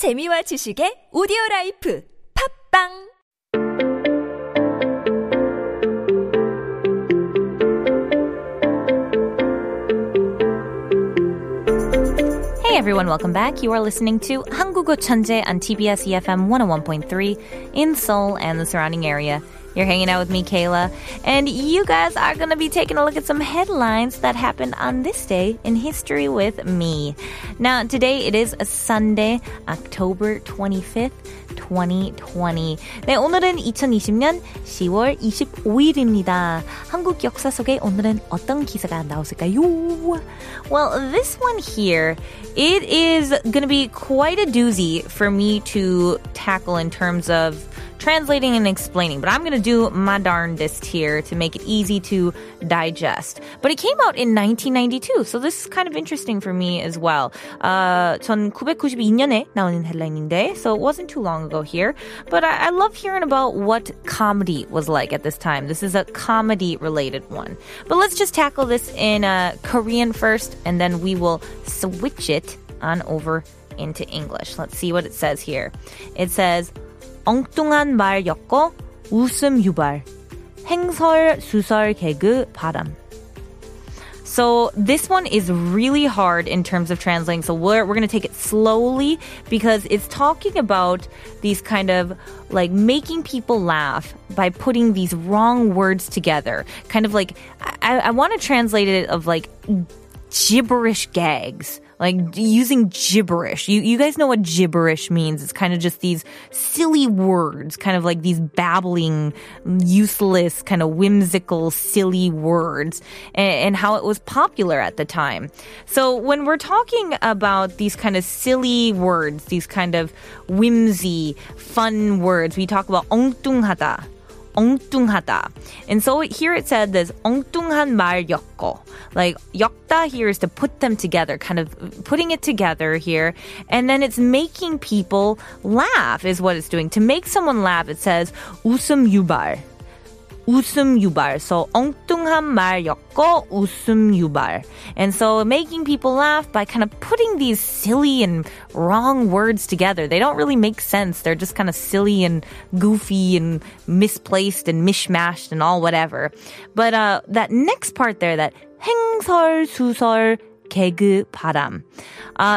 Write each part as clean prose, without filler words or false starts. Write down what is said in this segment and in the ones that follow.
재미와 지식의 오디오라이프 팝빵 Hey everyone, welcome back. You are listening to 한국어 천재 on TBS EFM 101.3 in Seoul and the surrounding area. You're hanging out with me, Kayla, and you guys are going to be taking a look at some headlines that happened on this day in history with me. Now, today it is Sunday, October 25th, 2020. 네, 오늘은 2020년 10월 25일입니다. 한국 역사 속에 오늘은 어떤 기사가 나왔을까요? Well, this one here, it is going to be quite a doozy for me to tackle in terms of translating and explaining, but I'm going to do my darndest here to make it easy to digest. But it came out in 1992, so this is kind of interesting for me as well. 전 992년에 나오는 headline인데, so it wasn't too long ago here. But I love hearing about what comedy was like at this time. This is a comedy-related one. But let's just tackle this in Korean first, and then we will switch it on over into English. Let's see what it says here. It says, 엉뚱한 말 엮어 웃음 유발 행설 수설 개그 바람. So this one is really hard in terms of translating. So we're going to take it slowly because it's talking about these kind of like making people laugh by putting these wrong words together. Kind of like I want to translate it of like gibberish gags. Like using gibberish. You guys know what gibberish means. It's kind of just these silly words, kind of like these babbling, useless, kind of whimsical, silly words, and how it was popular at the time. So when we're talking about these kind of silly words, these kind of whimsy, fun words, we talk about 엉뚱하다. 엉뚱하다. And so here it said this 엉뚱한 말 엮어. Like 엮다 here is to put them together, kind of putting it together here. And then it's making people laugh is what it's doing. To make someone laugh, it says 웃음 유발. 웃음 유발. So 엉뚱한 말 엮어 웃음 유발. And so making people laugh by kind of putting these silly and wrong words together. They don't really make sense. They're just kind of silly and goofy and misplaced and mishmashed and all whatever. But that next part there, that 행설 수설 개그 바람.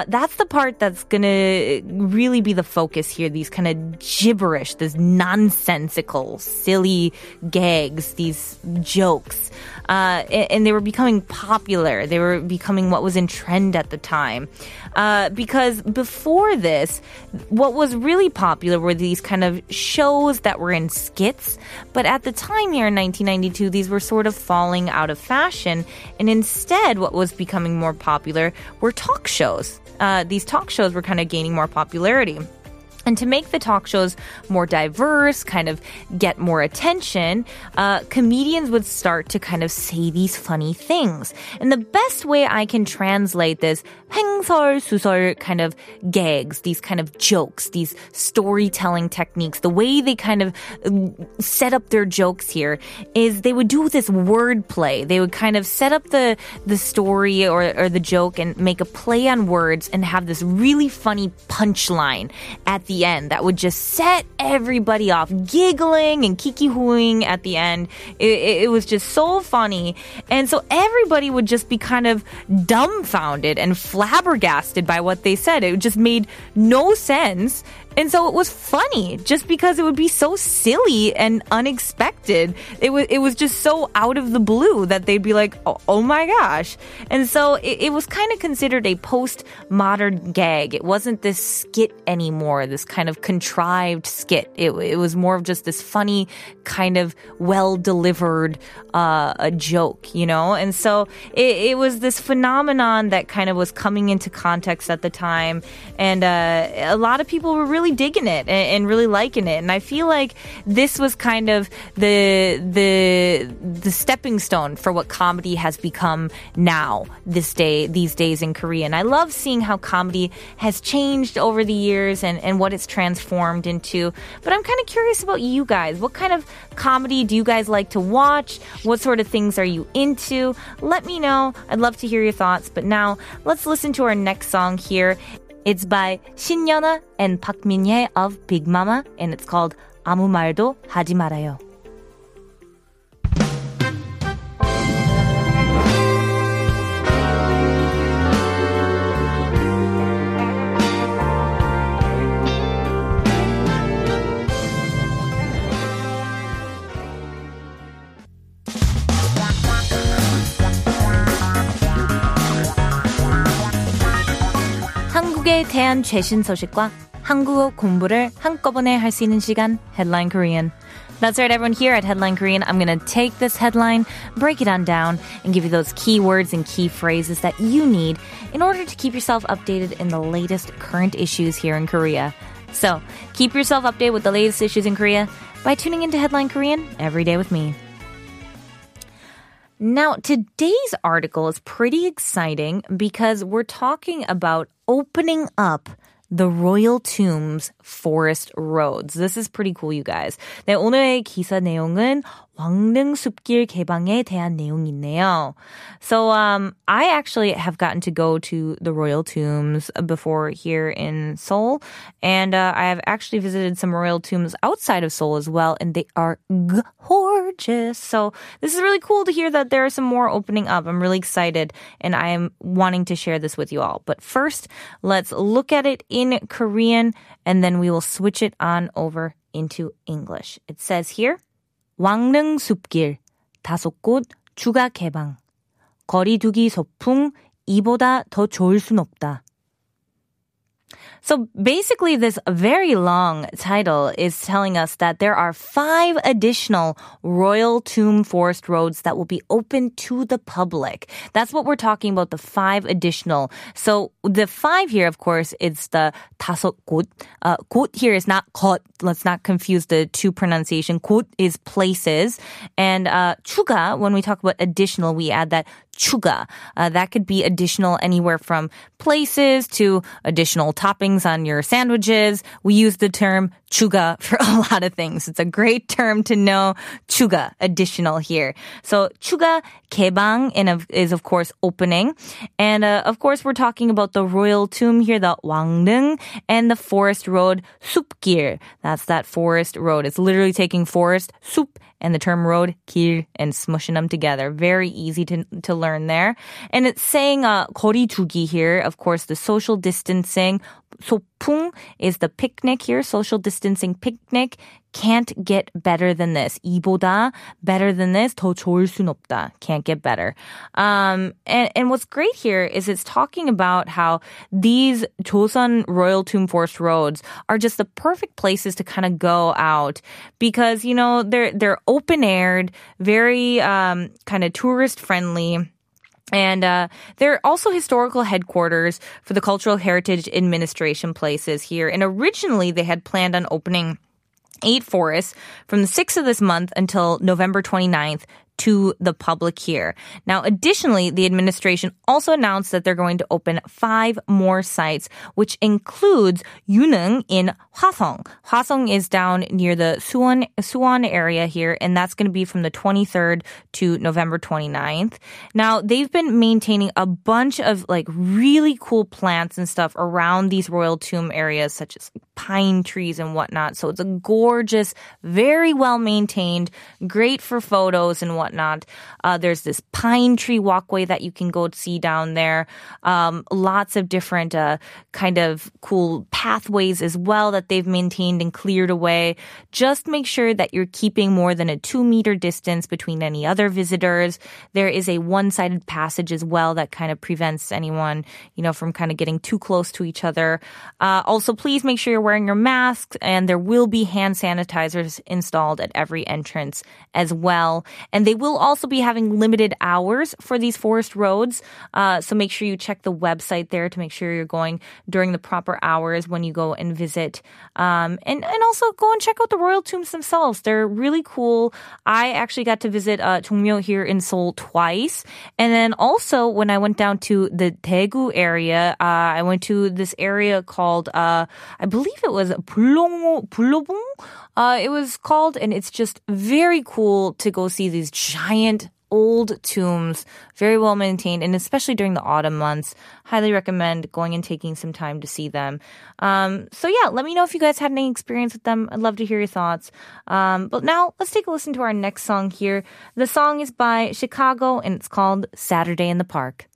That's the part that's going to really be the focus here. These kind of gibberish, this nonsensical, silly gags, these jokes. And they were becoming popular. They were becoming what was in trend at the time. Because before this, what was really popular were these kind of shows that were in skits. But at the time here in 1992, these were sort of falling out of fashion. And instead, what was becoming more popular were talk shows. These talk shows were kind of gaining more popularity. And to make the talk shows more diverse, kind of get more attention, comedians would start to kind of say these funny things. And the best way I can translate this 행설, 수설 kind of gags, these kind of jokes, these storytelling techniques, the way they kind of set up their jokes here is they would do this word play. They would kind of set up the story or the joke and make a play on words and have this really funny punchline at the end that would just set everybody off giggling and kiki-hooing at the end. It was just so funny. And so everybody would just be kind of dumbfounded and flabbergasted by what they said. It just made no sense. And so it was funny just because it would be so silly and unexpected. It was just so out of the blue that they'd be like, oh my gosh. And so it was kind of considered a post-modern gag. It wasn't this skit anymore, this kind of contrived skit. It was more of just this funny kind of well-delivered a joke, you know? And so it was this phenomenon that kind of was coming into context at the time. And a lot of people were really digging it and really liking it, and I feel like this was kind of the stepping stone for what comedy has become now these days in Korea. And I love seeing how comedy has changed over the years and what it's transformed into. But I'm kind of curious about you guys. What kind of comedy do you guys like to watch? What sort of things are you into? Let me know. I'd love to hear your thoughts. But now let's listen to our next song here. It's by Shin Hyun Ah and Park Min Hye of Big Mama, and it's called 아무 말도 하지 말아요. 한국에 대한 최신 소식과 한국어 공부를 한꺼번에 할 수 있는 시간, Headline Korean. That's right, everyone. Here at Headline Korean, I'm going to take this headline, break it on down, and give you those key words and key phrases that you need in order to keep yourself updated in the latest current issues here in Korea. So, keep yourself updated with the latest issues in Korea by tuning into Headline Korean every day with me. Now, today's article is pretty exciting because we're talking about opening up the Royal Tombs Forest Roads. This is pretty cool, you guys. 네, 오늘의 기사 내용은 왕릉 숲길 개방에 대한 내용이네요. So I actually have gotten to go to the Royal Tombs before here in Seoul. And I have actually visited some Royal Tombs outside of Seoul as well. And they are gorgeous. So this is really cool to hear that there are some more opening up. I'm really excited and I am wanting to share this with you all. But first, let's look at it in Korean and then we will switch it on over into English. It says here, 왕릉 숲길, 다섯 곳 추가 개방. 거리 두기 소풍, 이보다 더 좋을 순 없다. So basically this very long title is telling us that there are 5 additional Royal Tomb Forest Roads that will be open to the public. That's what we're talking about, the 5 additional. So the 5 here, of course, it's the 다섯 곳. 곳 here is not 것. Let's not confuse the two pronunciation. 곳 is places. And 추가, when we talk about additional, we add that 추가. That could be additional anywhere from places to additional toppings on your sandwiches. We use the term 추가 for a lot of things. It's a great term to know. 추가, additional here. So 추가 개방 is, of course, opening. And, of course, we're talking about the royal tomb here, the 왕릉, and the forest road, 숲길. That's that forest road. It's literally taking forest, 숲, and the term road, 길, and smushing them together. Very easy to learn there. And it's saying 거리 두기 here, of course, the social distancing. 소풍 is the picnic here, social distancing picnic. Can't get better than this. 이보다 better than this. 더 좋을 순 없다. Can't get better. And what's great here is it's talking about how these Joseon Royal Tomb Forest Roads are just the perfect places to kind of go out because, you know, they're open-aired, very kind of tourist-friendly. And they're also historical headquarters for the Cultural Heritage Administration places here. And originally they had planned on opening 8 forests from the 6th of this month until November 29th to the public here. Now, additionally, the administration also announced that they're going to open 5 more sites, which includes Yunung in Hwasong. Hwasong is down near the Suwon area here, and that's going to be from the 23rd to November 29th. Now, they've been maintaining a bunch of like really cool plants and stuff around these royal tomb areas, such as pine trees and whatnot. So it's a gorgeous, very well maintained, great for photos and whatnot. There's this pine tree walkway that you can go see down there. Lots of different kind of cool pathways as well that they've maintained and cleared away. Just make sure that you're keeping more than a 2-meter distance between any other visitors. There is a one-sided passage as well that kind of prevents anyone, you know, from kind of getting too close to each other. Also, please make sure you're wearing your masks, and there will be hand sanitizers installed at every entrance as well. And they will also be having limited hours for these forest roads. So make sure you check the website there to make sure you're going during the proper hours when you go and visit. And also go and check out the royal tombs themselves. They're really cool. I actually got to visit Jongmyo here in Seoul twice. And then also when I went down to the Daegu area, I went to this area called, I believe it was Bulobong. It was called, and it's just very cool to go see these giant old tombs, very well maintained, and especially during the autumn months, highly recommend going and taking some time to see them. So yeah, let me know if you guys had any experience with them. I'd love to hear your thoughts. But now let's take a listen to our next song here. The song is by Chicago and it's called Saturday in the Park.